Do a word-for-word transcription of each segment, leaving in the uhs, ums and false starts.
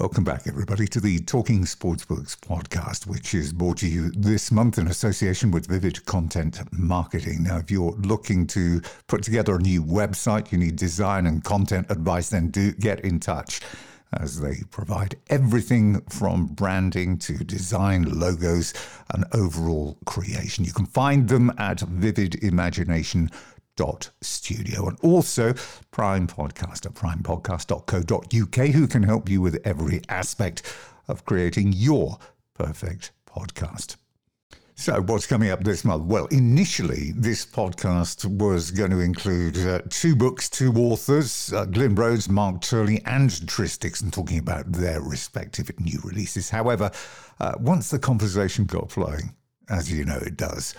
Welcome back, everybody, to the Talking Sportsbooks podcast, which is brought to you this month in association with Vivid Content Marketing. Now, if you're looking to put together a new website, you need design and content advice, then do get in touch, as they provide everything from branding to design, logos, and overall creation. You can find them at vivid imagination dot com dot studio, and also Prime Podcast at prime podcast dot co dot u k, who can help you with every aspect of creating your perfect podcast. So what's coming up this month? Well, initially, this podcast was going to include uh, two books, two authors, uh, Glyn Rhodes, Mark Turley, and Tris Dixon, talking about their respective new releases. However, uh, once the conversation got flowing, as you know it does,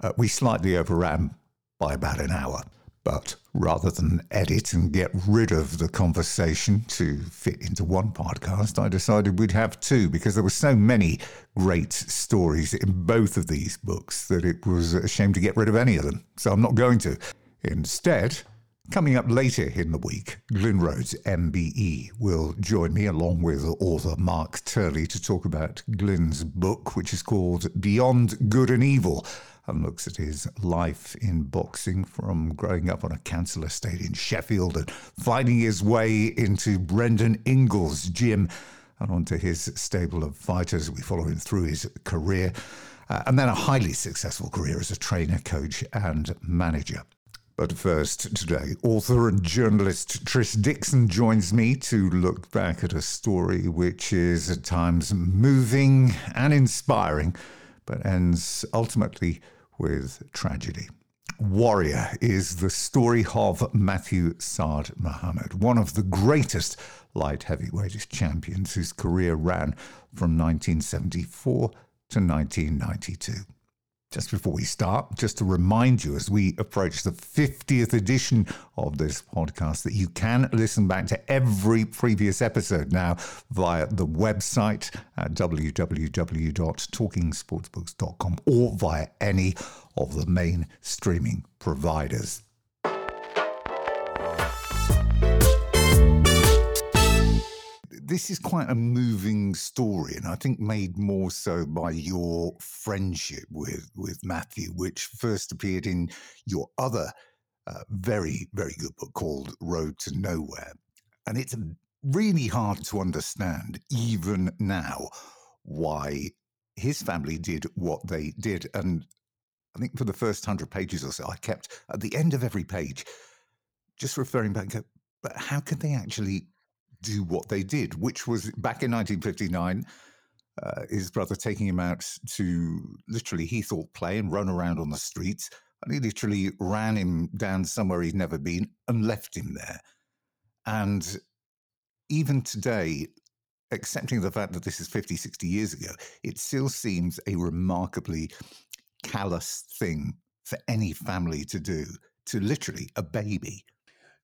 uh, we slightly overran by about an hour. But rather than edit and get rid of the conversation to fit into one podcast, I decided we'd have two, because there were so many great stories in both of these books that it was a shame to get rid of any of them. So I'm not going to. Instead, coming up later in the week, Glyn Rhodes, M B E, will join me along with author Mark Turley to talk about Glyn's book, which is called Beyond Good and Evil, and looks at his life in boxing, from growing up on a council estate in Sheffield and finding his way into Brendan Ingall's gym and onto his stable of fighters. We follow him through his career, uh, and then a highly successful career as a trainer, coach, and manager. But first today, author and journalist Tris Dixon joins me to look back at a story which is at times moving and inspiring, but ends ultimately with tragedy. Warrior is the story of Matthew Saad Muhammad, one of the greatest light heavyweight champions, whose career ran from nineteen seventy-four to nineteen ninety-two. Just before we start, just to remind you, as we approach the fiftieth edition of this podcast, that you can listen back to every previous episode now via the website at w w w dot talking sportsbooks dot com or via any of the main streaming providers. This is quite a moving story, and I think made more so by your friendship with, with Matthew, which first appeared in your other uh, very, very good book called Road to Nowhere. And it's really hard to understand, even now, why his family did what they did. And I think for the first hundred pages or so, I kept, at the end of every page, just referring back and go, but how could they actually do what they did? Which was, back in nineteen fifty-nine, uh, his brother taking him out to, literally, he thought, play and run around on the streets, and he literally ran him down somewhere he'd never been and left him there. And even today, accepting the fact that this is fifty, sixty years ago, it still seems a remarkably callous thing for any family to do, to literally a baby.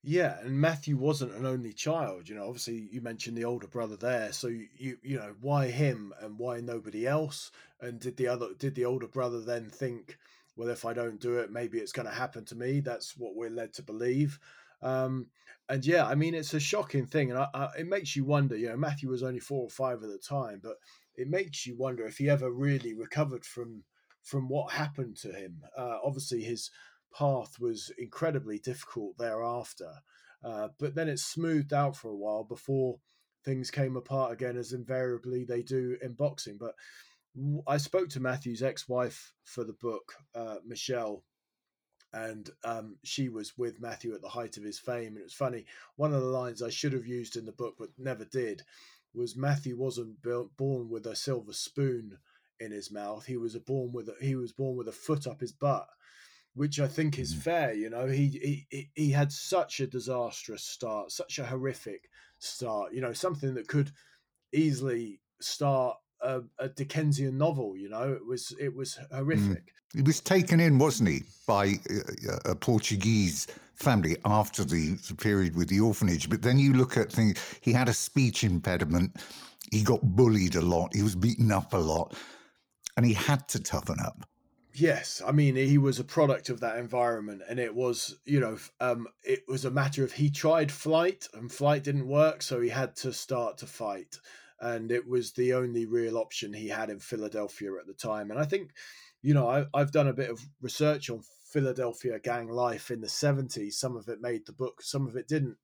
Yeah, and Matthew wasn't an only child. You know, obviously you mentioned the older brother there, so you you know, why him and why nobody else? And did the other did the older brother then think, well, if I don't do it, maybe it's going to happen to me? That's what we're led to believe. Um, and yeah, I mean, it's a shocking thing, and I, I, it makes you wonder. You know, Matthew was only four or five at the time, but it makes you wonder if he ever really recovered from from what happened to him. Uh, obviously, his path was incredibly difficult thereafter, uh, but then it smoothed out for a while before things came apart again, as invariably they do in boxing. But I spoke to Matthew's ex-wife for the book, uh, Michelle, and um, she was with Matthew at the height of his fame. And it was funny, one of the lines I should have used in the book but never did was, Matthew wasn't built, born with a silver spoon in his mouth. He was a born with a, he was born with a foot up his butt, which I think is fair. You know, he, he he had such a disastrous start, such a horrific start, you know, something that could easily start a, a Dickensian novel, you know. It was it was horrific. Mm. He was taken in, wasn't he, by a, a Portuguese family after the, the period with the orphanage. But then you look at things, he had a speech impediment, he got bullied a lot, he was beaten up a lot, and he had to toughen up. Yes, I mean, he was a product of that environment, and it was, you know, um, it was a matter of he tried flight and flight didn't work, so he had to start to fight. And it was the only real option he had in Philadelphia at the time. And I think, you know, I, I've done a bit of research on Philadelphia gang life in the seventies. Some of it made the book, some of it didn't.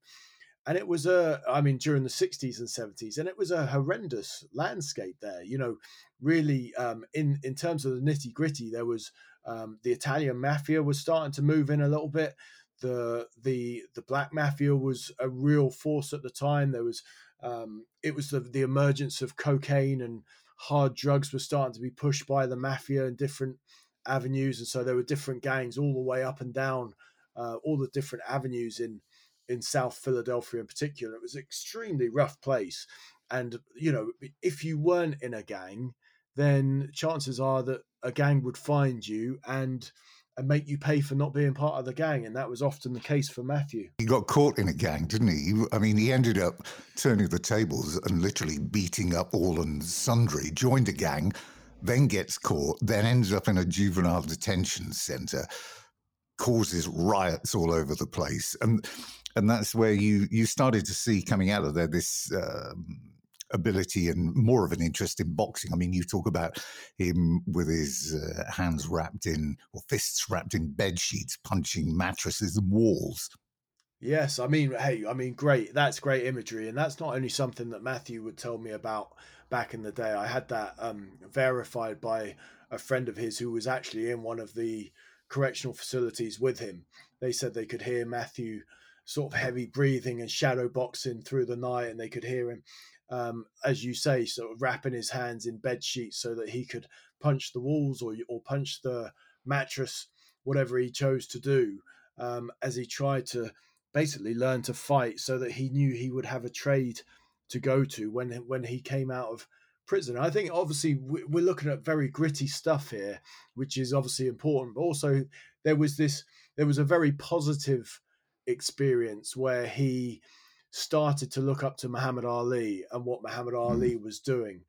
And it was a, I mean, during the sixties and seventies, and it was a horrendous landscape there. You know, really, um, in, in terms of the nitty gritty, there was um, the Italian mafia was starting to move in a little bit. The the the black mafia was a real force at the time. There was, um, it was the, the emergence of cocaine, and hard drugs were starting to be pushed by the mafia in different avenues. And so there were different gangs all the way up and down, uh, all the different avenues in in South Philadelphia in particular. It was an extremely rough place. And, you know, if you weren't in a gang, then chances are that a gang would find you and and make you pay for not being part of the gang. And that was often the case for Matthew. He got caught in a gang, didn't he? I mean, he ended up turning the tables and literally beating up all and sundry, joined a gang, then gets caught, then ends up in a juvenile detention centre, causes riots all over the place. And... And that's where you, you started to see coming out of there this um, ability and more of an interest in boxing. I mean, you talk about him with his uh, hands wrapped in, or fists wrapped in bed sheets, punching mattresses and walls. Yes, I mean, hey, I mean, great. That's great imagery. And that's not only something that Matthew would tell me about back in the day. I had that um, verified by a friend of his who was actually in one of the correctional facilities with him. They said they could hear Matthew sort of heavy breathing and shadow boxing through the night, and they could hear him, um, as you say, sort of wrapping his hands in bed sheets so that he could punch the walls or or punch the mattress, whatever he chose to do, um, as he tried to basically learn to fight so that he knew he would have a trade to go to when when he came out of prison. I think obviously we're looking at very gritty stuff here, which is obviously important, but also there was this, there was a very positive experience where he started to look up to Muhammad Ali and what Muhammad mm. Ali was doing.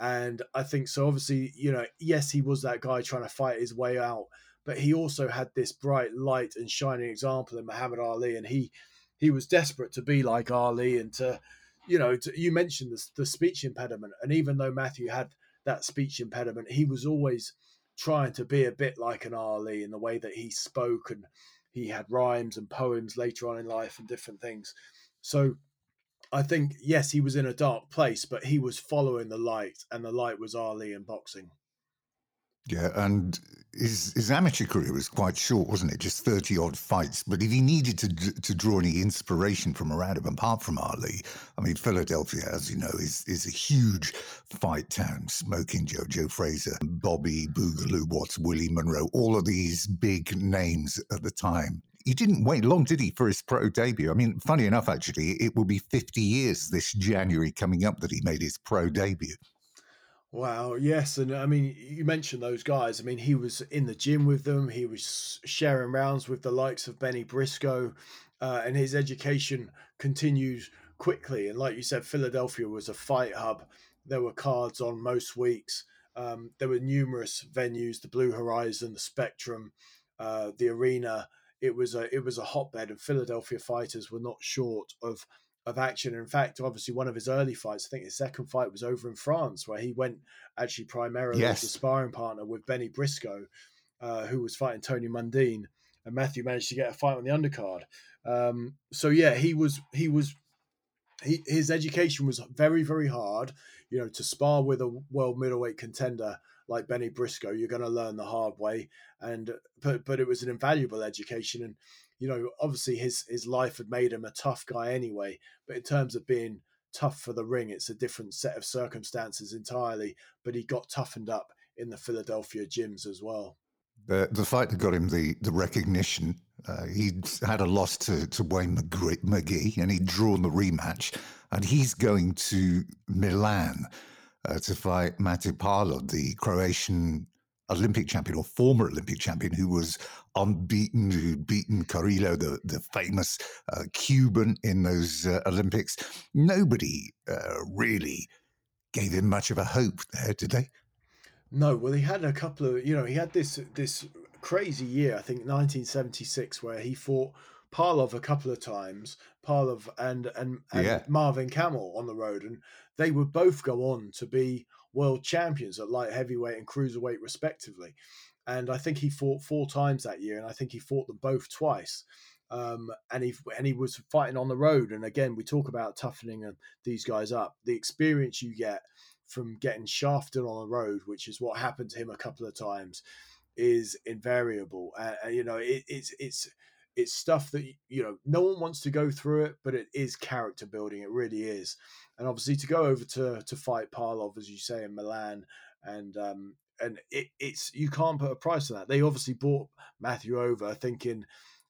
And I think so obviously, you know, yes, he was that guy trying to fight his way out, but he also had this bright light and shining example in Muhammad Ali. And he, he was desperate to be like Ali and to, you know, to, you mentioned the, the speech impediment. And even though Matthew had that speech impediment, he was always trying to be a bit like an Ali in the way that he spoke, and he had rhymes and poems later on in life and different things. So I think, yes, he was in a dark place, but he was following the light, and the light was Ali in boxing. Yeah, and his his amateur career was quite short, wasn't it? Just thirty-odd fights. But if he needed to to draw any inspiration from around him, apart from Ali, I mean, Philadelphia, as you know, is is a huge fight town. Smoking Joe, Joe Frazier, Bobby, Boogaloo Watts, Willie Monroe, all of these big names at the time. He didn't wait long, did he, for his pro debut? I mean, funny enough, actually, it will be fifty years this January coming up that he made his pro debut. Wow. Yes. And I mean, you mentioned those guys. I mean, he was in the gym with them. He was sharing rounds with the likes of Benny Briscoe, uh, and his education continued quickly. And like you said, Philadelphia was a fight hub. There were cards on most weeks. Um, there were numerous venues, the Blue Horizon, the Spectrum, uh, the Arena. It was a, it was a hotbed, and Philadelphia fighters were not short of of action. In fact, obviously one of his early fights, I think his second fight was over in France, where he went actually primarily yes. as a sparring partner with Benny Briscoe, uh, who was fighting Tony Mundine, and Matthew managed to get a fight on the undercard. Um, so yeah, he was, he was, he, his education was very, very hard, you know, to spar with a world middleweight contender like Benny Briscoe, you're going to learn the hard way. And, but, but it was an invaluable education. And, you know, obviously his, his life had made him a tough guy anyway, but in terms of being tough for the ring, it's a different set of circumstances entirely, but he got toughened up in the Philadelphia gyms as well. The, the fight that got him the, the recognition, uh, he'd had a loss to, to Wayne McGee, and he'd drawn the rematch, and he's going to Milan uh, to fight Mate Parlov, the Croatian Olympic champion, or former Olympic champion, who was unbeaten, who'd beaten Carrillo, the, the famous uh, Cuban, in those uh, Olympics. Nobody uh, really gave him much of a hope there, did they? No, well, he had a couple of, you know, he had this this crazy year, I think nineteen seventy-six, where he fought Parlov a couple of times, Parlov and and, and yeah. Marvin Camel on the road, and they would both go on to be world champions at light heavyweight and cruiserweight respectively. And I think he fought four times that year, and I think he fought them both twice. Um, and he and he was fighting on the road. And again, we talk about toughening these guys up. The experience you get from getting shafted on the road, which is what happened to him a couple of times, is invariable. And uh, you know, it, it's it's it's stuff that, you know, no one wants to go through it, but it is character building. It really is. And obviously, to go over to to fight Parlov, as you say, in Milan, and um, and it, it's you can't put a price on that. They obviously brought Matthew over thinking,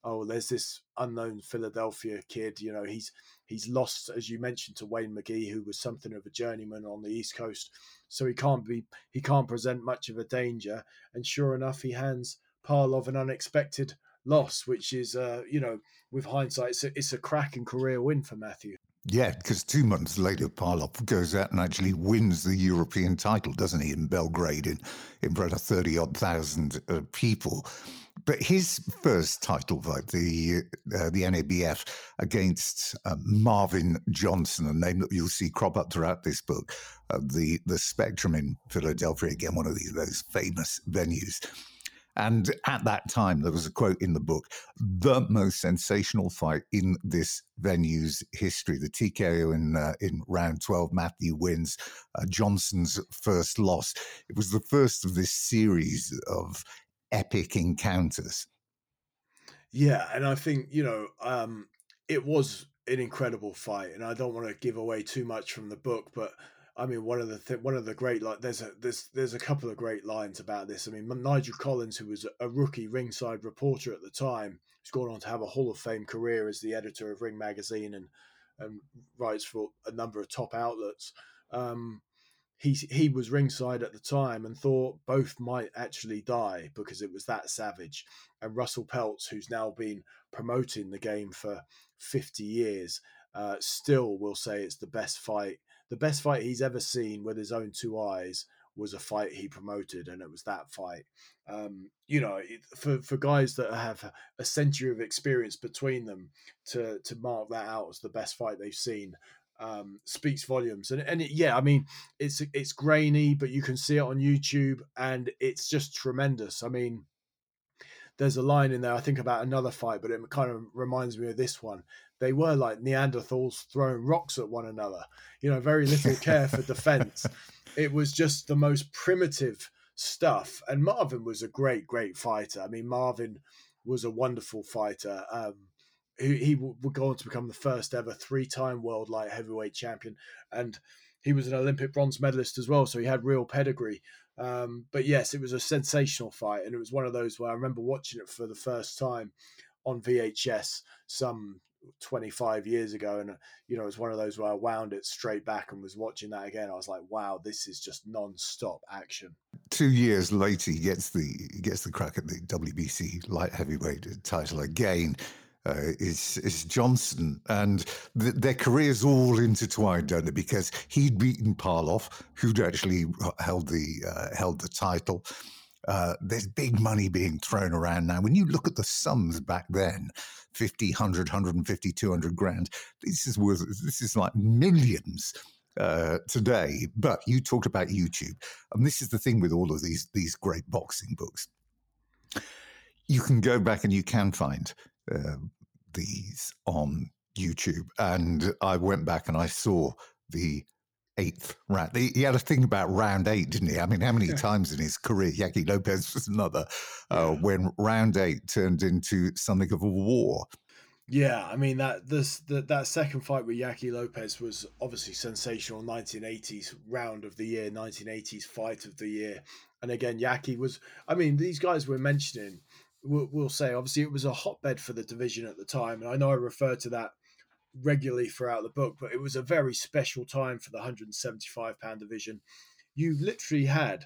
oh, there's this unknown Philadelphia kid. You know, he's he's lost, as you mentioned, to Wayne McGee, who was something of a journeyman on the East Coast. So he can't be he can't present much of a danger. And sure enough, he hands Parlov an unexpected loss, which is, uh, you know, with hindsight, it's a, it's a cracking career win for Matthew. Yeah, because two months later, Parlov goes out and actually wins the European title, doesn't he, in Belgrade, in, in front of thirty-odd thousand uh, people. But his first title fight, the uh, the N A B F, against uh, Marvin Johnson, a name that you'll see crop up throughout this book, uh, the, the Spectrum in Philadelphia, again, one of these, those famous venues. And at that time, there was a quote in the book, the most sensational fight in this venue's history. The T K O in uh, in round twelve, Matthew wins uh, Johnson's first loss. It was the first of this series of epic encounters. Yeah, and I think, you know, um, it was an incredible fight, and I don't want to give away too much from the book, but I mean, one of the th- one of the great like there's a there's there's a couple of great lines about this. I mean, Nigel Collins, who was a rookie ringside reporter at the time, who's gone on to have a Hall of Fame career as the editor of Ring Magazine and and writes for a number of top outlets. Um, He he was ringside at the time and thought both might actually die because it was that savage. And Russell Peltz, who's now been promoting the game for fifty years, uh, still will say it's the best fight. The best fight he's ever seen with his own two eyes was a fight he promoted, and it was that fight. Um, you know, for, for guys that have a century of experience between them to, to mark that out as the best fight they've seen, Um, speaks volumes. And and it, yeah, I mean, it's it's grainy, but you can see it on YouTube, and it's just tremendous. I mean, there's a line in there, I think, about another fight, but it kind of reminds me of this one. They were like Neanderthals throwing rocks at one another. You know, very little care for defense. It was just the most primitive stuff. And Marvin was a great, great fighter. I mean, Marvin was a wonderful fighter. Um, He would go on to become the first ever three-time world light heavyweight champion, and he was an Olympic bronze medalist as well, so he had real pedigree. Um, but yes, it was a sensational fight, and it was one of those where I remember watching it for the first time on V H S some twenty-five years ago, and you know, it was one of those where I wound it straight back and was watching that again. I was like, wow, this is just non-stop action. Two years later, he gets the he gets the crack at the W B C light heavyweight title again. Uh, is is Johnson, and th- their careers all intertwined, don't they? Because he'd beaten Parlov, who'd actually held the uh, held the title. Uh, there's big money being thrown around now. When you look at the sums back then, fifty, one hundred, one hundred fifty, two hundred grand. This is worth. This is like millions uh, today. But you talked about YouTube, and this is the thing with all of these these great boxing books. You can go back and you can find Uh, these on YouTube, and I went back and I saw the eighth round. He, he had a thing about round eight, didn't he? I mean, how many yeah. times in his career? Yaqui Lopez was another uh, yeah. when round eight turned into something of a war. Yeah, I mean that this that that second fight with Yaqui Lopez was obviously sensational. nineteen eighties round of the year, nineteen eighties fight of the year, and again, Yaqui was. I mean, these guys were mentioning. We'll say, obviously, it was a hotbed for the division at the time. And I know I refer to that regularly throughout the book, but it was a very special time for the one hundred seventy-five pound division. You literally had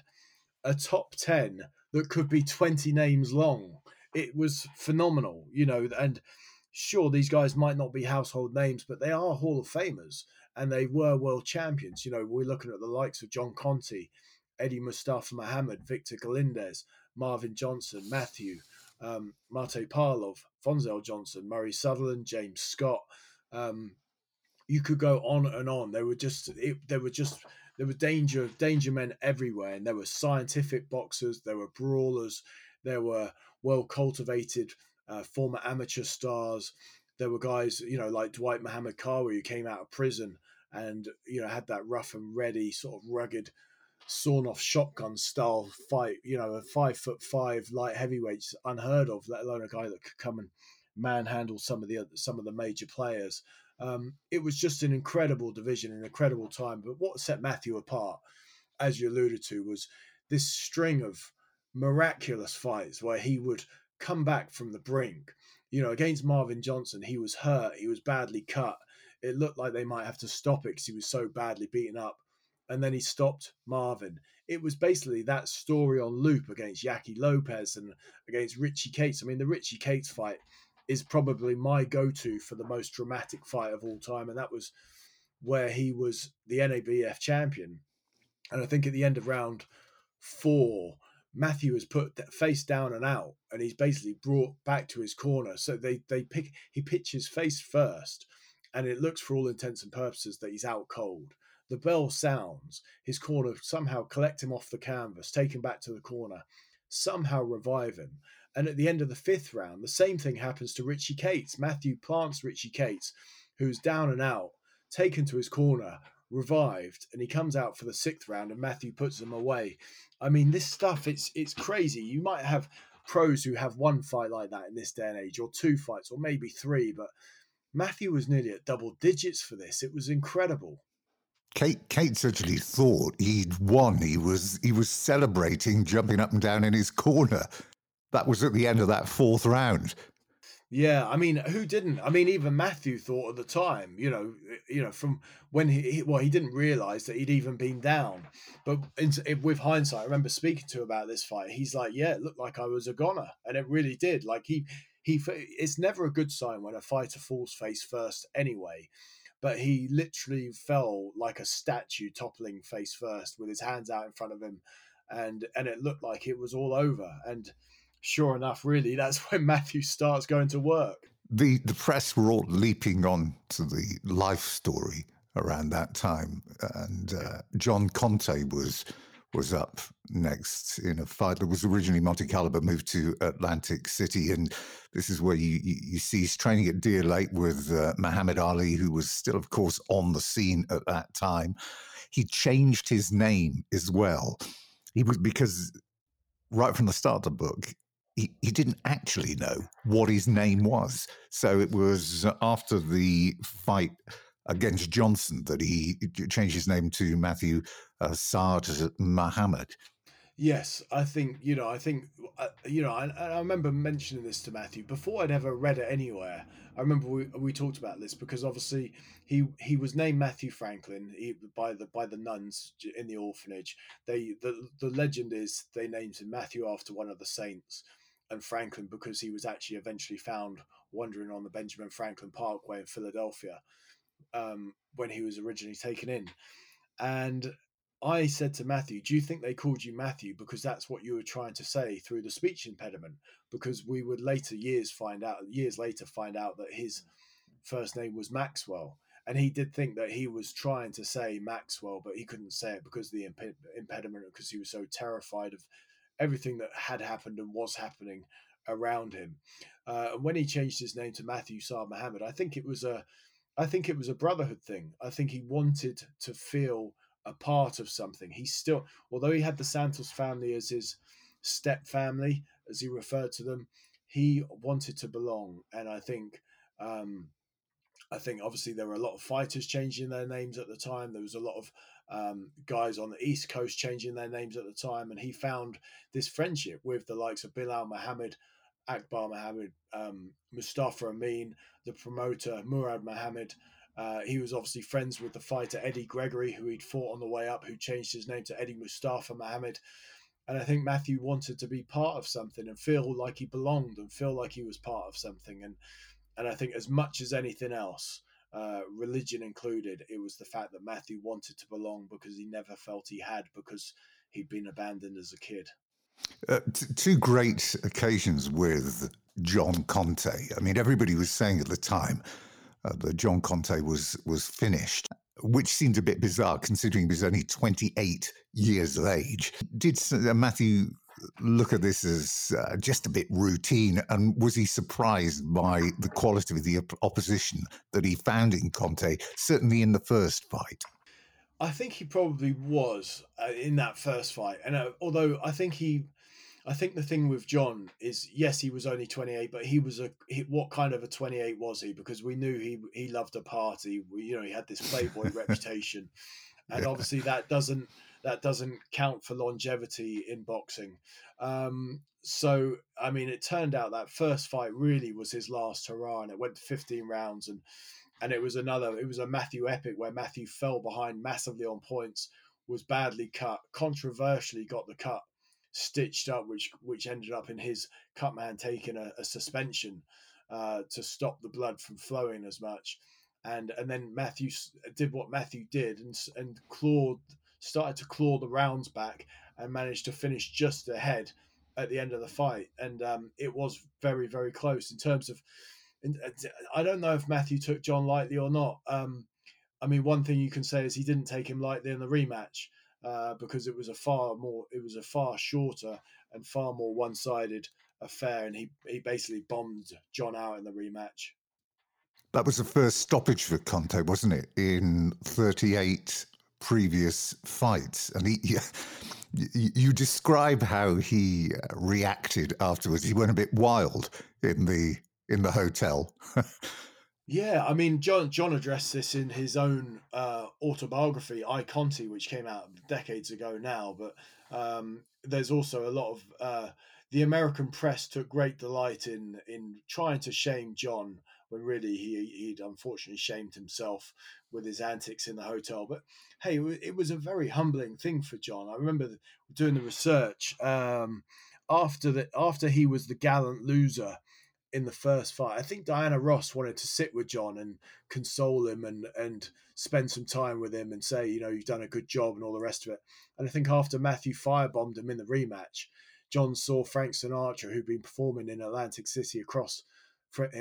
a top ten that could be twenty names long. It was phenomenal, you know. And sure, these guys might not be household names, but they are Hall of Famers, and they were world champions. You know, we're looking at the likes of John Conteh Eddie Mustafa Muhammad, Victor Galindez, Marvin Johnson, Matthew, um, Mate Parlov, Fonzel Johnson, Murray Sutherland, James Scott. Um, you could go on and on. There were just it, there were just there were danger danger men everywhere, and there were scientific boxers, there were brawlers, there were well cultivated uh, former amateur stars. There were guys, you know, like Dwight Muhammad Kawi, who came out of prison and, you know, had that rough and ready sort of rugged sawn-off shotgun style fight, you know, a five foot five light heavyweight's unheard of, let alone a guy that could come and manhandle some of the other, some of the major players. Um, it was just an incredible division, an incredible time. But what set Matthew apart, as you alluded to, was this string of miraculous fights where he would come back from the brink. You know, against Marvin Johnson, he was hurt. He was badly cut. It looked like they might have to stop it because he was so badly beaten up. And then he stopped Marvin. It was basically that story on loop against Yaqui Lopez and against Richie Kates. I mean, the Richie Kates fight is probably my go-to for the most dramatic fight of all time. And that was where he was the N A B F champion. And I think at the end of round four, Matthew was put face down and out, and he's basically brought back to his corner. So they they pick he pitches face first, and it looks for all intents and purposes that he's out cold. The bell sounds. His corner somehow collect him off the canvas, take him back to the corner, somehow revive him. And at the end of the fifth round, the same thing happens to Richie Kates. Matthew plants Richie Kates, who's down and out, taken to his corner, revived, and he comes out for the sixth round and Matthew puts them away. I mean, this stuff, it's it's crazy. You might have pros who have one fight like that in this day and age, or two fights, or maybe three, but Matthew was nearly at double digits for this. It was incredible. Kate, Kate certainly thought he'd won. He was he was celebrating, jumping up and down in his corner. That was at the end of that fourth round. Yeah, I mean, who didn't? I mean, even Matthew thought at the time, you know, you know, from when he, well, he didn't realise that he'd even been down. But in, with hindsight, I remember speaking to him about this fight. He's like, yeah, it looked like I was a goner. And it really did. Like he, he, it's never a good sign when a fighter falls face first anyway. But he literally fell like a statue, toppling face first with his hands out in front of him. And, and it looked like it was all over. And sure enough, really, that's when Matthew starts going to work. The the press were all leaping on to the life story around that time. And uh, John Conteh was was up next in a fight that was originally Monte Carlo, moved to Atlantic City. And this is where you, you, you see he's training at Deer Lake with uh, Muhammad Ali, who was still, of course, on the scene at that time. He changed his name as well. He was, because right from the start of the book, He, he didn't actually know what his name was. So it was after the fight against Johnson that he changed his name to Matthew uh, Saad Muhammad. Yes, I think, you know, I think, uh, you know, I, I remember mentioning this to Matthew before I'd ever read it anywhere. I remember we, we talked about this because obviously he he was named Matthew Franklin he, by the by the nuns in the orphanage. They the, the legend is they named him Matthew after one of the saints, and Franklin because he was actually eventually found wandering on the Benjamin Franklin Parkway in Philadelphia um, when he was originally taken in. And I said to Matthew, do you think they called you Matthew because that's what you were trying to say through the speech impediment? Because we would later years find out, years later find out that his first name was Maxwell. And he did think that he was trying to say Maxwell, but he couldn't say it because of the imp- impediment, because he was so terrified of everything that had happened and was happening around him. Uh, and when he changed his name to Matthew Saad Muhammad, I think it was a, I think it was a brotherhood thing. I think he wanted to feel a part of something. He still, although he had the Santos family as his step family, as he referred to them, he wanted to belong. And I think, um, I think obviously there were a lot of fighters changing their names at the time. There was a lot of um, guys on the East Coast changing their names at the time. And he found this friendship with the likes of Bilal Muhammad, Akbar Muhammad, um, Mustafa Amin, the promoter, Murad Muhammad. Uh, he was obviously friends with the fighter Eddie Gregory, who he'd fought on the way up, who changed his name to Eddie Mustafa Muhammad. And I think Matthew wanted to be part of something and feel like he belonged and feel like he was part of something. And and I think as much as anything else, uh, religion included, it was the fact that Matthew wanted to belong because he never felt he had, because he'd been abandoned as a kid. Uh, t- two great occasions with John Conteh. I mean, everybody was saying at the time uh, that John Conteh was was finished, which seemed a bit bizarre considering he was only twenty-eight years of age. Did uh, Matthew look at this as uh, just a bit routine, and was he surprised by the quality of the op- opposition that he found in Conteh, certainly in the first fight? I think he probably was uh, in that first fight. And uh, although I think he, I think the thing with John is, yes, he was only twenty-eight, but he was a, he, what kind of a twenty-eight was he? Because we knew he, he loved a party. We, you know, he had this playboy reputation, and yeah. obviously that doesn't, that doesn't count for longevity in boxing. Um, so, I mean, it turned out that first fight really was his last hurrah, and it went to fifteen rounds, and, And it was another, it was a Matthew epic where Matthew fell behind massively on points, was badly cut, controversially got the cut stitched up, which which ended up in his cut man taking a, a suspension uh, to stop the blood from flowing as much. And and then Matthew did what Matthew did and and clawed, started to claw the rounds back and managed to finish just ahead at the end of the fight. And um, it was very, very close in terms of, I don't know if Matthew took John lightly or not. Um, I mean, one thing you can say is he didn't take him lightly in the rematch uh, because it was a far more, it was a far shorter and far more one-sided affair, and he, he basically bombed John out in the rematch. That was the first stoppage for Conteh, wasn't it? In thirty-eight previous fights, and he. Yeah. You describe how he reacted afterwards. He went a bit wild in the. in the hotel. Yeah, I mean, John John addressed this in his own uh, autobiography, I, Conteh, which came out decades ago now, but um, there's also a lot of... Uh, the American press took great delight in in trying to shame John, when really he, he'd unfortunately shamed himself with his antics in the hotel. But hey, it was a very humbling thing for John. I remember doing the research. Um, after the, after he was the gallant loser in the first fight, I think Diana Ross wanted to sit with John and console him and and spend some time with him and say, you know, you've done a good job and all the rest of it. And I think after Matthew firebombed him in the rematch, John saw Frank Sinatra, who'd been performing in Atlantic City, across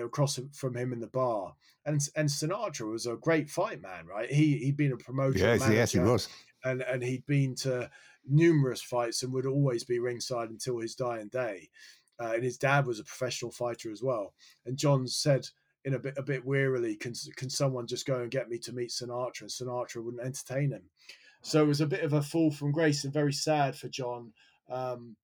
across from him in the bar. And and Sinatra was a great fight man, right? He, he'd been a promoter. Yes, manager, yes, he was. And, and he'd been to numerous fights and would always be ringside until his dying day. Uh, and his dad was a professional fighter as well. And John said, in a bit, a bit wearily, can can someone just go and get me to meet Sinatra? And Sinatra wouldn't entertain him. So it was a bit of a fall from grace and very sad for John. Um,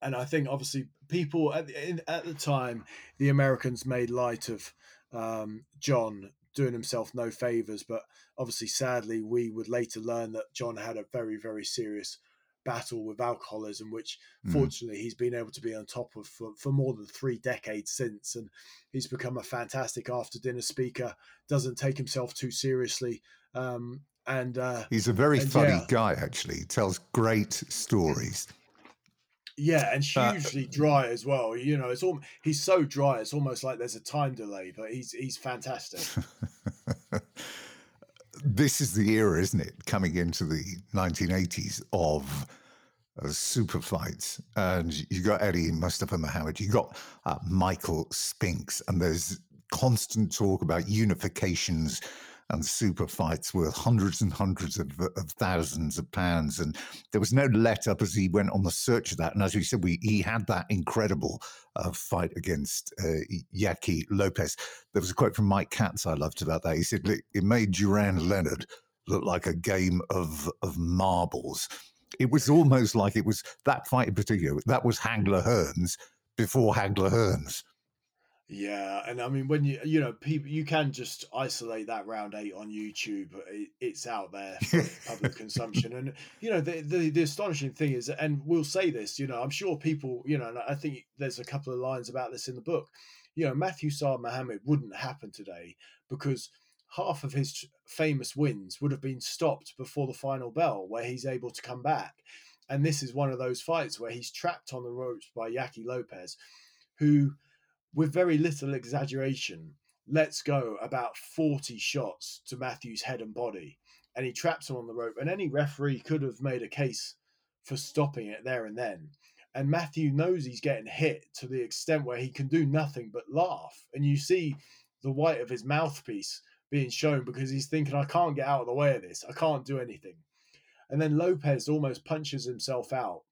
and I think obviously people at the, in, at the time, the Americans made light of um, John doing himself no favors. But obviously, sadly, we would later learn that John had a very, very serious battle with alcoholism, which fortunately mm. he's been able to be on top of for, for more than three decades since, and he's become a fantastic after dinner speaker, doesn't take himself too seriously, um and uh he's a very and, funny yeah. guy, actually. He tells great stories, yeah and hugely uh, dry as well. You know, it's all, he's so dry it's almost like there's a time delay, but he's he's fantastic. This is the era, isn't it, coming into the nineteen eighties of uh, super fights. And you got Eddie Mustafa Muhammad, you got uh, Michael Spinks, and there's constant talk about unifications and super fights worth hundreds and hundreds of, of thousands of pounds. And there was no let up as he went on the search of that. And as we said, we, he had that incredible uh, fight against uh, Yaqui Lopez. There was a quote from Mike Katz I loved about that. He said, it made Duran Leonard look like a game of, of marbles. It was almost like it was that fight in particular. That was Hagler Hearns before Hagler Hearns. Yeah, and I mean, when you you know people, you can just isolate that round eight on YouTube. It, it's out there for public consumption, and you know the, the the astonishing thing is, and we'll say this, you know, I'm sure people, you know, and I think there's a couple of lines about this in the book. You know, Matthew Saad Muhammad wouldn't happen today because half of his famous wins would have been stopped before the final bell, where he's able to come back, and this is one of those fights where he's trapped on the ropes by Yaqui Lopez, who, with very little exaggeration, lets go about forty shots to Matthew's head and body, and he traps him on the rope. And any referee could have made a case for stopping it there and then. And Matthew knows he's getting hit to the extent where he can do nothing but laugh. And you see the white of his mouthpiece being shown because he's thinking, I can't get out of the way of this. I can't do anything. And then Lopez almost punches himself out.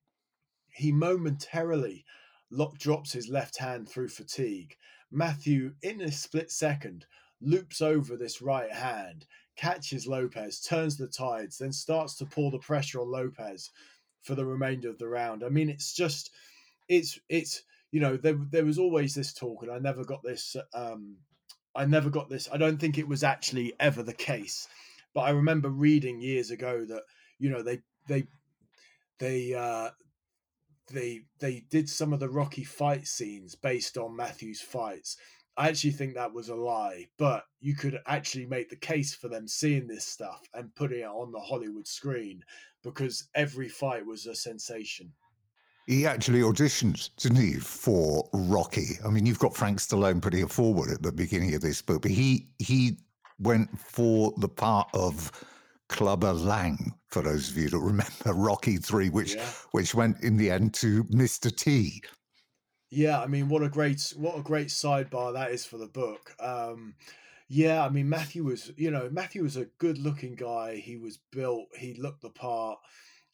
He momentarily lock drops his left hand through fatigue. Matthew, in a split second, loops over this right hand, catches Lopez, turns the tides, then starts to pour the pressure on Lopez for the remainder of the round. I mean, it's just, it's, it's, you know, there, there was always this talk, and I never got this, um, I never got this. I don't think it was actually ever the case, but I remember reading years ago that, you know, they, they, they, uh, they, they did some of the Rocky fight scenes based on Matthew's fights. I actually think that was a lie, but you could actually make the case for them seeing this stuff and putting it on the Hollywood screen, because every fight was a sensation. He actually auditioned, didn't he, for Rocky? I mean, you've got Frank Stallone putting it forward at the beginning of this book, but he, he went for the part of Clubber Lang, for those of you that remember Rocky three, which, yeah. which went in the end to Mister T. Yeah, I mean, what a great what a great sidebar that is for the book. Um, yeah, I mean, Matthew was, you know, Matthew was a good-looking guy. He was built. He looked the part.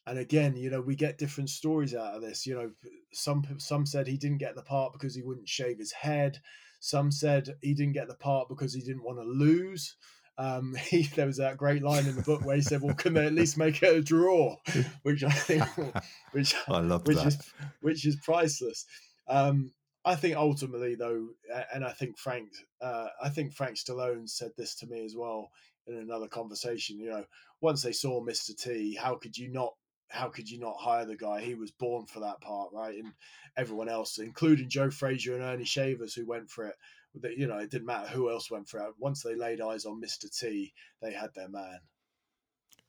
And again, you know, we get different stories out of this. You know, some some said he didn't get the part because he wouldn't shave his head. Some said he didn't get the part because he didn't want to lose. Um, he, there was that great line in the book where he said, "Well, can they at least make it a draw?" Which I think, which I love which that. is which is priceless. Um, I think ultimately, though, and I think Frank, uh, I think Frank Stallone said this to me as well in another conversation. You know, once they saw Mister T, how could you not? How could you not hire the guy? He was born for that part, right? And everyone else, including Joe Frazier and Ernie Shavers, who went for it. That, you know, it didn't matter who else went for it. Once they laid eyes on Mister T, they had their man.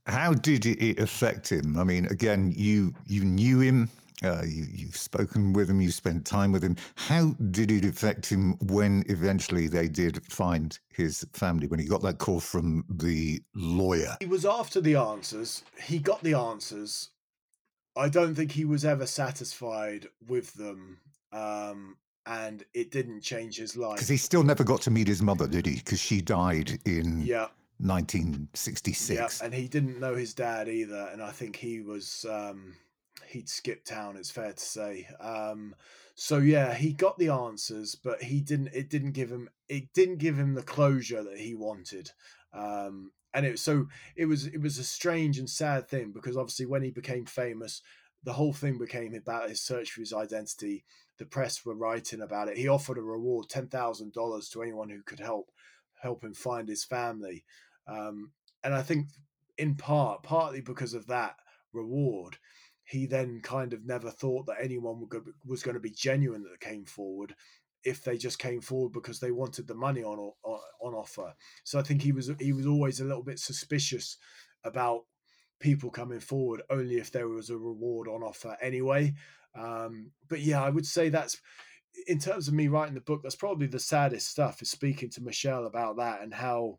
How did it affect him? I mean, again, you you knew him. Uh, you, you've spoken with him, you spent time with him. How did it affect him when eventually they did find his family, when he got that call from the lawyer? He was after the answers. He got the answers. I don't think he was ever satisfied with them. Um, and it didn't change his life. Because he still never got to meet his mother, did he? Because she died in... Yeah. nineteen sixty-six. Yeah, and he didn't know his dad either. And I think he was... Um, he'd skipped town, it's fair to say. Um, so yeah, he got the answers, but he didn't. It didn't give him. It didn't give him the closure that he wanted. Um, and it so it was. It was a strange and sad thing, because obviously when he became famous, the whole thing became about his search for his identity. The press were writing about it. He offered a reward, ten thousand dollars, to anyone who could help help him find his family. Um, and I think in part, partly because of that reward, he then kind of never thought that anyone was going to be genuine that came forward, if they just came forward because they wanted the money on on offer. So I think he was he was always a little bit suspicious about people coming forward only if there was a reward on offer anyway. Um, but yeah, I would say that's, in terms of me writing the book, that's probably the saddest stuff, is speaking to Michelle about that, and how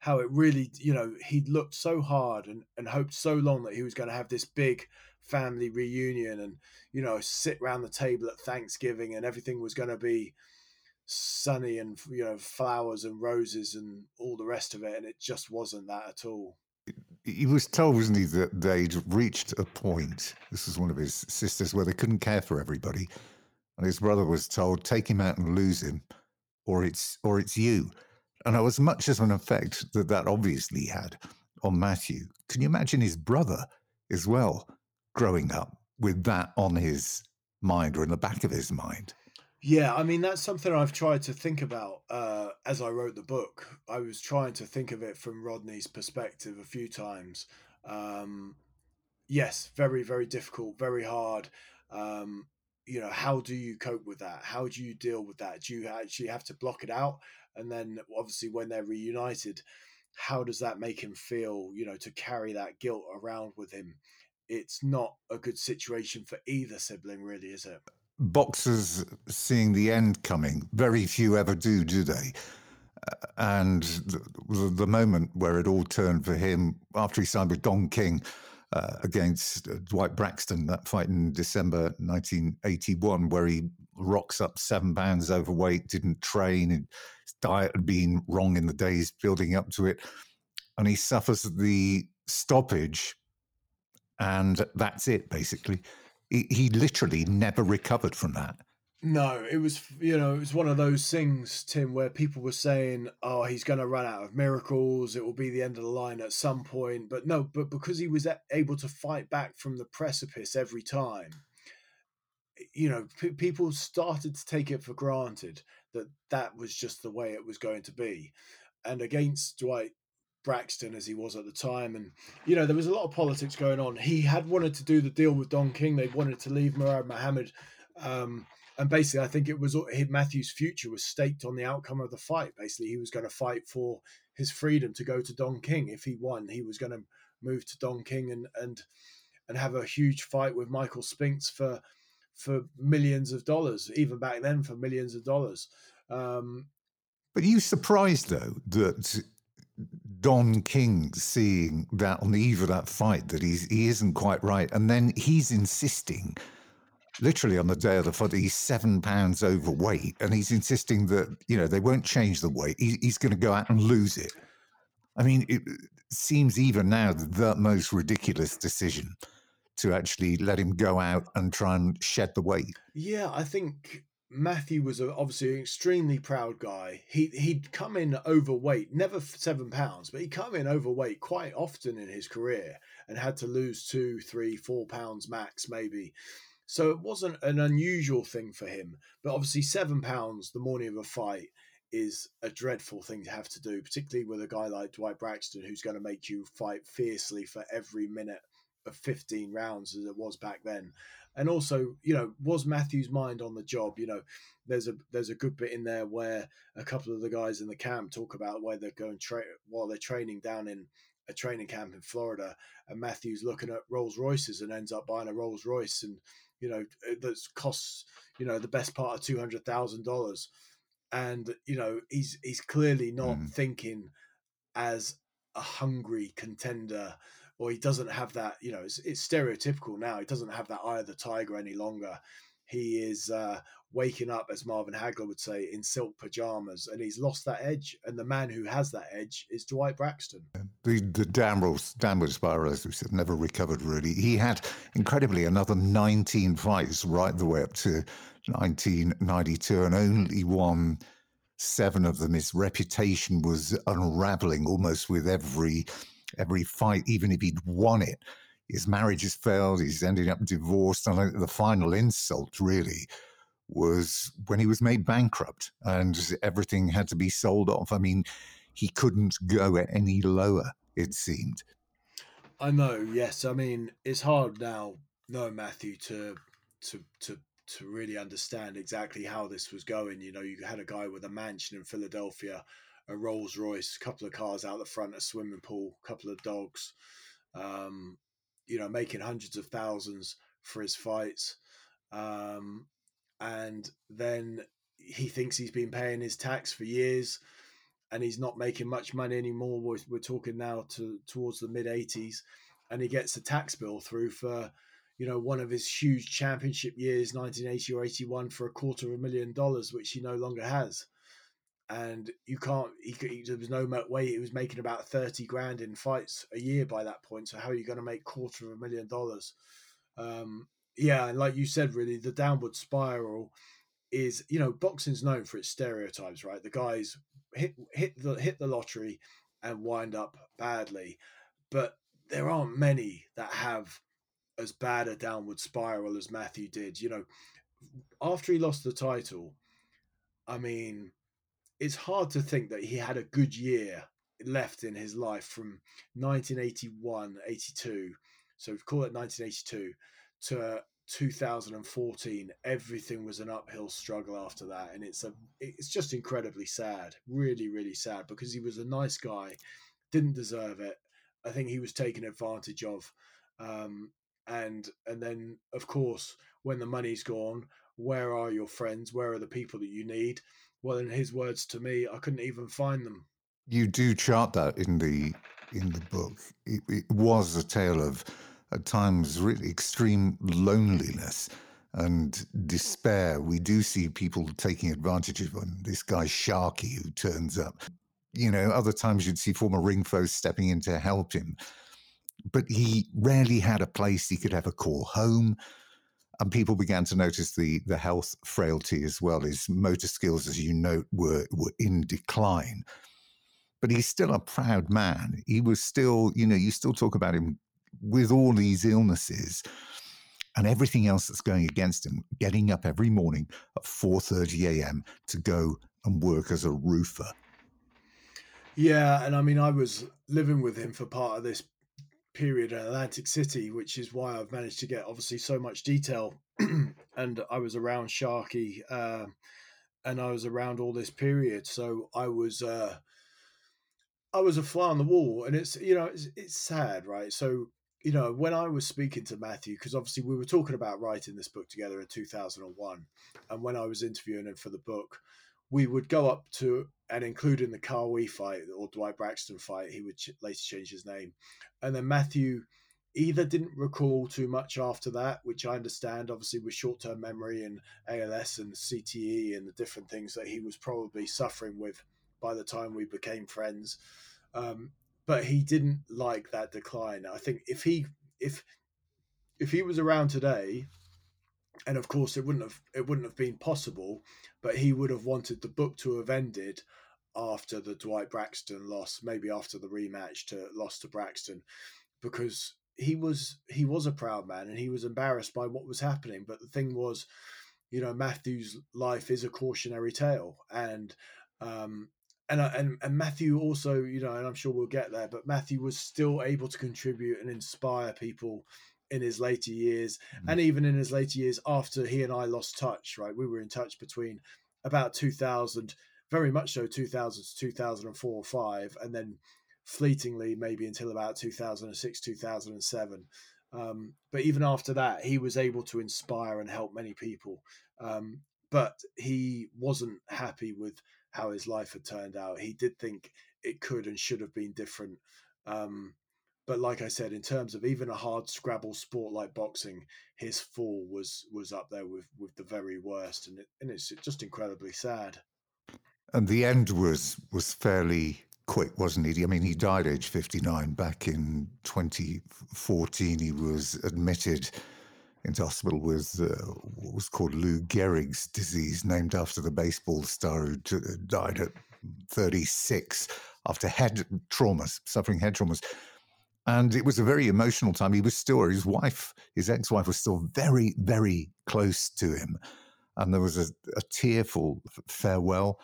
how it really, you know, he'd looked so hard and, and hoped so long that he was going to have this big family reunion and, you know, sit round the table at Thanksgiving and everything was going to be sunny and, you know, flowers and roses and all the rest of it. And it just wasn't that at all. He was told, wasn't he, that they'd reached a point, this is one of his sisters, where they couldn't care for everybody. And his brother was told, take him out and lose him, or it's, or it's you. And as much as an effect that that obviously had on Matthew, can you imagine his brother as well growing up with that on his mind, or in the back of his mind? Yeah, I mean, that's something I've tried to think about uh, as I wrote the book. I was trying to think of it from Rodney's perspective a few times. Um, yes, very, very difficult, very hard. Um, you know, how do you cope with that? How do you deal with that? Do you actually have to block it out? And then obviously when they're reunited, how does that make him feel, you know, to carry that guilt around with him? It's not a good situation for either sibling, really, is it? Boxers seeing the end coming, very few ever do, do they? And the, the moment where it all turned for him, after he signed with Don King, uh, against Dwight Braxton, that fight in December nineteen eighty-one, where he rocks up seven pounds overweight, didn't train, and his diet had been wrong in the days building up to it. And he suffers the stoppage, and that's it, basically. He, he literally never recovered from that. No, it was, you know, it was one of those things, Tim, where people were saying, oh, he's going to run out of miracles. It will be the end of the line at some point. But no, but because he was able to fight back from the precipice every time, you know, p- people started to take it for granted that that was just the way it was going to be. And against Dwight Braxton, as he was at the time, and you know, there was a lot of politics going on. He had wanted to do the deal with Don King. They wanted to leave Murad Muhammad, um and basically I think it was Matthew's future was staked on the outcome of the fight. Basically, he was going to fight for his freedom to go to Don King. If he won, he was going to move to Don King and and and have a huge fight with Michael Spinks for for millions of dollars, even back then for millions of dollars. Um but are you surprised though that Don King, seeing that on the eve of that fight, that he's, he isn't quite right, and then he's insisting, literally on the day of the fight, he's seven pounds overweight, and he's insisting that, you know, they won't change the weight. He, he's going to go out and lose it. I mean, it seems even now the most ridiculous decision to actually let him go out and try and shed the weight. Yeah, I think Matthew was obviously an extremely proud guy. He, he'd come in overweight, never seven pounds, but he'd come in overweight quite often in his career and had to lose two, three, four pounds max maybe. So it wasn't an unusual thing for him. But obviously seven pounds the morning of a fight is a dreadful thing to have to do, particularly with a guy like Dwight Braxton, who's going to make you fight fiercely for every minute of fifteen rounds as it was back then. And also, you know, was Matthew's mind on the job? You know, there's a there's a good bit in there where a couple of the guys in the camp talk about where they're going tra- while they're training down in a training camp in Florida, and Matthew's looking at Rolls Royces and ends up buying a Rolls Royce, and you know that costs, you know, the best part of two hundred thousand dollars, and you know he's he's clearly not mm. thinking as a hungry contender. Or he doesn't have that, you know, it's, it's stereotypical now. He doesn't have that eye of the tiger any longer. He is uh, waking up, as Marvin Hagler would say, in silk pajamas, and he's lost that edge. And the man who has that edge is Dwight Braxton. The, the downward, downward spiral, as we said, never recovered really. He had, incredibly, another nineteen fights right the way up to nineteen ninety-two, and only won seven of them. His reputation was unraveling almost with every... every fight, even if he'd won it. His marriage has failed, he's ended up divorced, and I think the final insult really was when he was made bankrupt and everything had to be sold off. I mean, he couldn't go any lower, it seemed. I know, yes. I mean, it's hard now, no, Matthew, to to to to really understand exactly how this was going. You know, you had a guy with a mansion in Philadelphia, a Rolls Royce, a couple of cars out the front, a swimming pool, a couple of dogs, um, you know, making hundreds of thousands for his fights. Um, and then he thinks he's been paying his tax for years and he's not making much money anymore. We're, we're talking now to towards the mid eighties, and he gets a tax bill through for, you know, one of his huge championship years, nineteen eighty or eighty-one, for a quarter of a million dollars, which he no longer has. And you can't, he, he, there was no way he was making about thirty grand in fights a year by that point. So how are you going to make quarter of a million dollars? Um, yeah. And like you said, really, the downward spiral is, you know, boxing's known for its stereotypes, right? The guys hit, hit the, hit the lottery and wind up badly, but there aren't many that have as bad a downward spiral as Matthew did. You know, after he lost the title, I mean, it's hard to think that he had a good year left in his life from nineteen eighty-one, eighty-two. So call it nineteen eighty-two to two thousand fourteen. Everything was an uphill struggle after that. And it's a, it's just incredibly sad, really, really sad, because he was a nice guy, didn't deserve it. I think he was taken advantage of. Um, and, and then of course, when the money's gone, where are your friends? Where are the people that you need? Well, in his words to me, I couldn't even find them. You do chart that in the in the book. It, it was a tale of at times really extreme loneliness and despair. We do see people taking advantage of them. This guy Sharky who turns up. You know, other times you'd see former ringfoes stepping in to help him. But he rarely had a place he could ever call home. And people began to notice the the health frailty as well. His motor skills, as you note, were, were in decline. But he's still a proud man. He was still, you know, you still talk about him with all these illnesses and everything else that's going against him, getting up every morning at four thirty a.m. to go and work as a roofer. Yeah, and I mean, I was living with him for part of this period in Atlantic City, which is why I've managed to get obviously so much detail. And I was around Sharky, uh, and I was around all this period. So I was, uh, I was a fly on the wall, and it's, you know, it's, it's sad, right? So, you know, when I was speaking to Matthew, because obviously we were talking about writing this book together in two thousand one. And when I was interviewing him for the book, we would go up to, and including the Carwee fight or Dwight Braxton fight, he would ch- later change his name. And then Matthew either didn't recall too much after that, which I understand, obviously, with short-term memory and A L S and C T E and the different things that he was probably suffering with by the time we became friends. Um, but he didn't like that decline. I think if he if if he was around today, and of course, it wouldn't have it wouldn't have been possible, but he would have wanted the book to have ended after the Dwight Braxton loss, maybe after the rematch to loss to Braxton, because he was he was a proud man and he was embarrassed by what was happening. But the thing was, you know, Matthew's life is a cautionary tale, and um, and and and Matthew also, you know, and I'm sure we'll get there, but Matthew was still able to contribute and inspire people in his later years, mm. and even in his later years after he and I lost touch, right? We were in touch between about two thousand, very much so two thousand to two thousand four or five, and then fleetingly maybe until about two thousand six, two thousand seven. Um, but even after that, he was able to inspire and help many people. Um, but he wasn't happy with how his life had turned out. He did think it could and should have been different. Um, But like I said, in terms of even a hard scrabble sport like boxing, his fall was was up there with, with the very worst. And, it, and it's just incredibly sad. And the end was was fairly quick, wasn't he? I mean, he died age fifty-nine back in twenty fourteen. He was admitted into hospital with uh, what was called Lou Gehrig's disease, named after the baseball star who t- died at thirty-six after head traumas, suffering head traumas. And it was a very emotional time. He was still, his wife, his ex-wife was still very, very close to him. And there was a, a tearful farewell.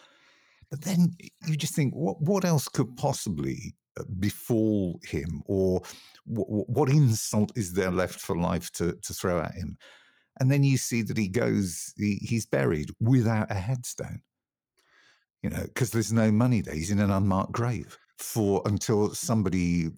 But then you just think, what what else could possibly befall him? Or what, what insult is there left for life to, to throw at him? And then you see that he goes, he, he's buried without a headstone, you know, because there's no money there. He's in an unmarked grave for until somebody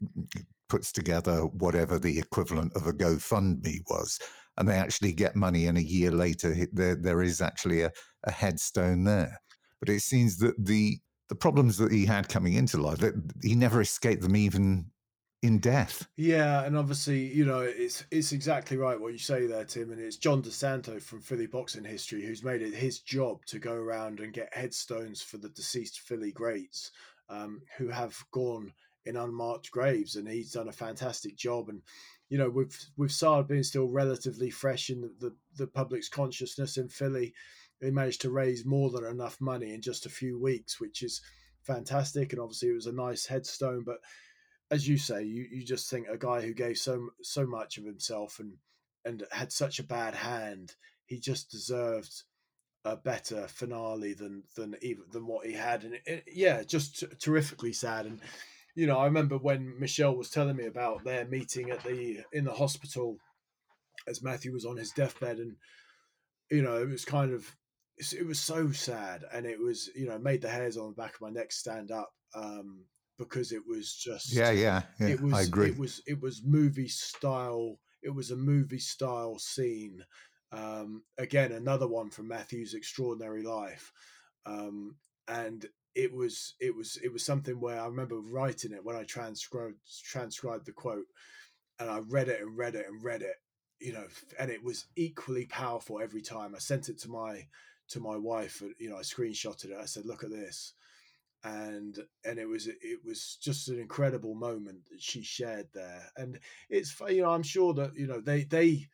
puts together whatever the equivalent of a GoFundMe was, and they actually get money, and a year later there there is actually a, a headstone there. But it seems that the the problems that he had coming into life, that he never escaped them even in death. Yeah, and obviously, you know, it's it's exactly right what you say there, Tim, and it's John DeSanto from Philly Boxing History who's made it his job to go around and get headstones for the deceased Philly greats um, who have gone in unmarked graves, and he's done a fantastic job. And you know, with with Saad being still relatively fresh in the, the the public's consciousness in Philly, they managed to raise more than enough money in just a few weeks, which is fantastic. And obviously, it was a nice headstone. But as you say, you you just think a guy who gave so so much of himself and and had such a bad hand, he just deserved a better finale than than even than what he had. And it, yeah, just t- terrifically sad. And you know, I remember when Michelle was telling me about their meeting at the in the hospital as Matthew was on his deathbed, and you know, it was kind of it was so sad, and it was, you know, made the hairs on the back of my neck stand up um, because it was just yeah yeah, yeah it was I agree. it was it was movie style it was a movie style scene. Um, again, another one from Matthew's extraordinary life, um, and. It was it was it was something where I remember writing it when I transcribed transcribed the quote. and I read it and read it and read it, you know, and it was equally powerful every time. I sent it to my to my wife, you know, I screenshotted it. I said, "Look at this," and and it was it was just an incredible moment that she shared there. And it's, you know, I'm sure that, you know, they they,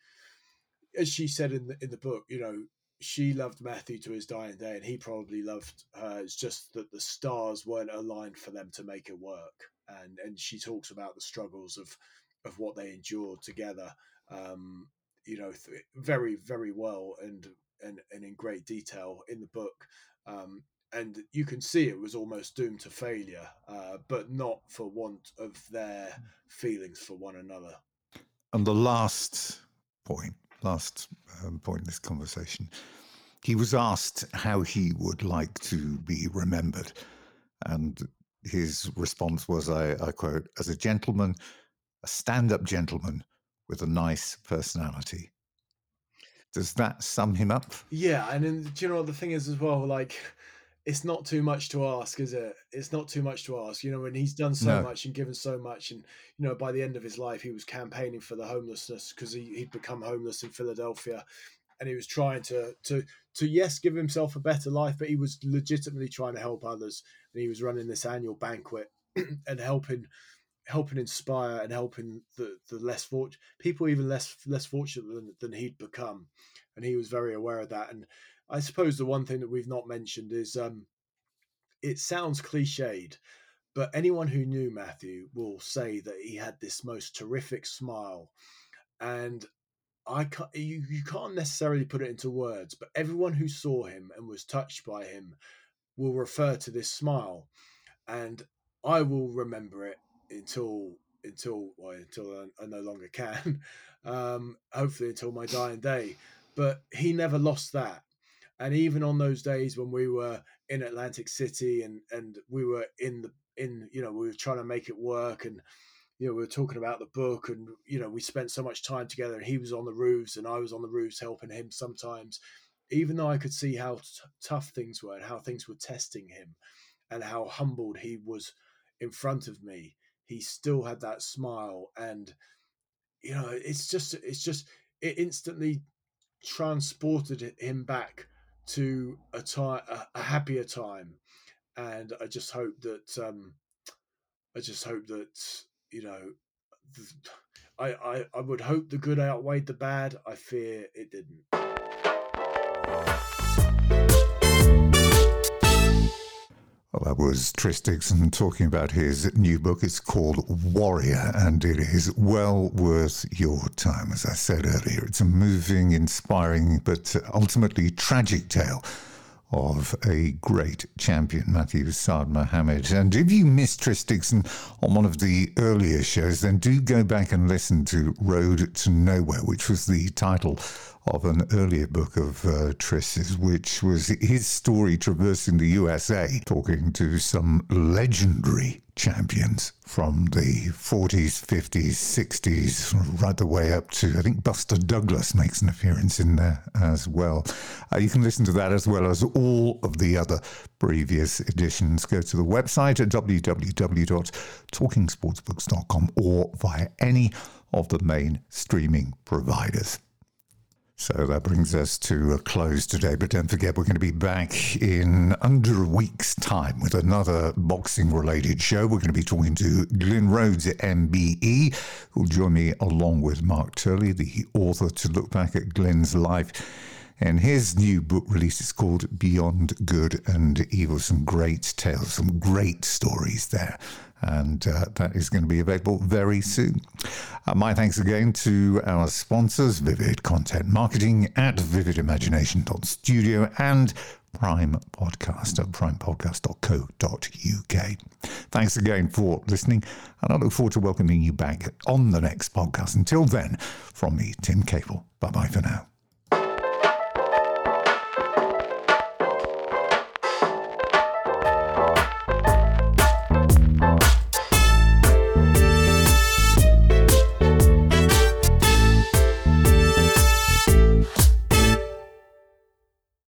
as she said in the in the book, you know, she loved Matthew to his dying day, and he probably loved her. It's just that the stars weren't aligned for them to make it work. And and she talks about the struggles of of what they endured together, um, you know, th- very, very well and, and and in great detail in the book. Um, and you can see it was almost doomed to failure, uh, but not for want of their feelings for one another. And the last point. Last um, point in this conversation, he was asked how he would like to be remembered. And his response was, I, I quote, "as a gentleman, a stand-up gentleman with a nice personality." Does that sum him up? Yeah. And then, do you know what the thing is as well? Like, it's not too much to ask, is it? It's not too much to ask, you know, and he's done so no. much and given so much. And, you know, by the end of his life, he was campaigning for the homelessness because he, he'd become homeless in Philadelphia. And he was trying to, to, to, yes, give himself a better life, but he was legitimately trying to help others. And he was running this annual banquet and helping, helping inspire and helping the, the less fortunate people, even less, less fortunate than, than he'd become. And he was very aware of that. And I suppose the one thing that we've not mentioned is, um, it sounds cliched, but anyone who knew Matthew will say that he had this most terrific smile. And I can't, you, you can't necessarily put it into words, but everyone who saw him and was touched by him will refer to this smile. And I will remember it until... until well, until I, I no longer can, um, hopefully until my dying day. But he never lost that. And even on those days when we were in Atlantic City and, and we were in the in you know we were trying to make it work, and you know we were talking about the book, and you know we spent so much time together, and he was on the roofs and I was on the roofs helping him sometimes, even though I could see how t- tough things were and how things were testing him and how humbled he was in front of me. He still had that smile, and you know it's just it's just it instantly transported him back to a time, a, a happier time. And I just hope that um, I just hope that you know th- I, I I would hope the good outweighed the bad. I fear it didn't. Well, that was Tris Dixon talking about his new book. It's called Warrior, and it is well worth your time, as I said earlier. It's a moving, inspiring, but ultimately tragic tale of a great champion, Matthew Saad Muhammad. And if you missed Tris Dixon on one of the earlier shows, then do go back and listen to Road to Nowhere, which was the title of an earlier book of uh, Tris's, which was his story traversing the U S A, talking to some legendary champions from the forties, fifties, sixties, right the way up to, I think, Buster Douglas makes an appearance in there as well. Uh, you can listen to that as well as all of the other previous editions. Go to the website at w w w dot talking sportsbooks dot com or via any of the main streaming providers. So that brings us to a close today, but don't forget we're going to be back in under a week's time with another boxing-related show. We're going to be talking to Glyn Rhodes at M B E, who'll join me along with Mark Turley, the author, to look back at Glyn's life. And his new book release is called Beyond Good and Evil. Some great tales, some great stories there. And uh, that is going to be available very soon. Uh, my thanks again to our sponsors, Vivid Content Marketing at vivid imagination dot studio and Prime Podcast at prime podcast dot co dot u k. Thanks again for listening, and I look forward to welcoming you back on the next podcast. Until then, from me, Tim Cable. Bye-bye for now.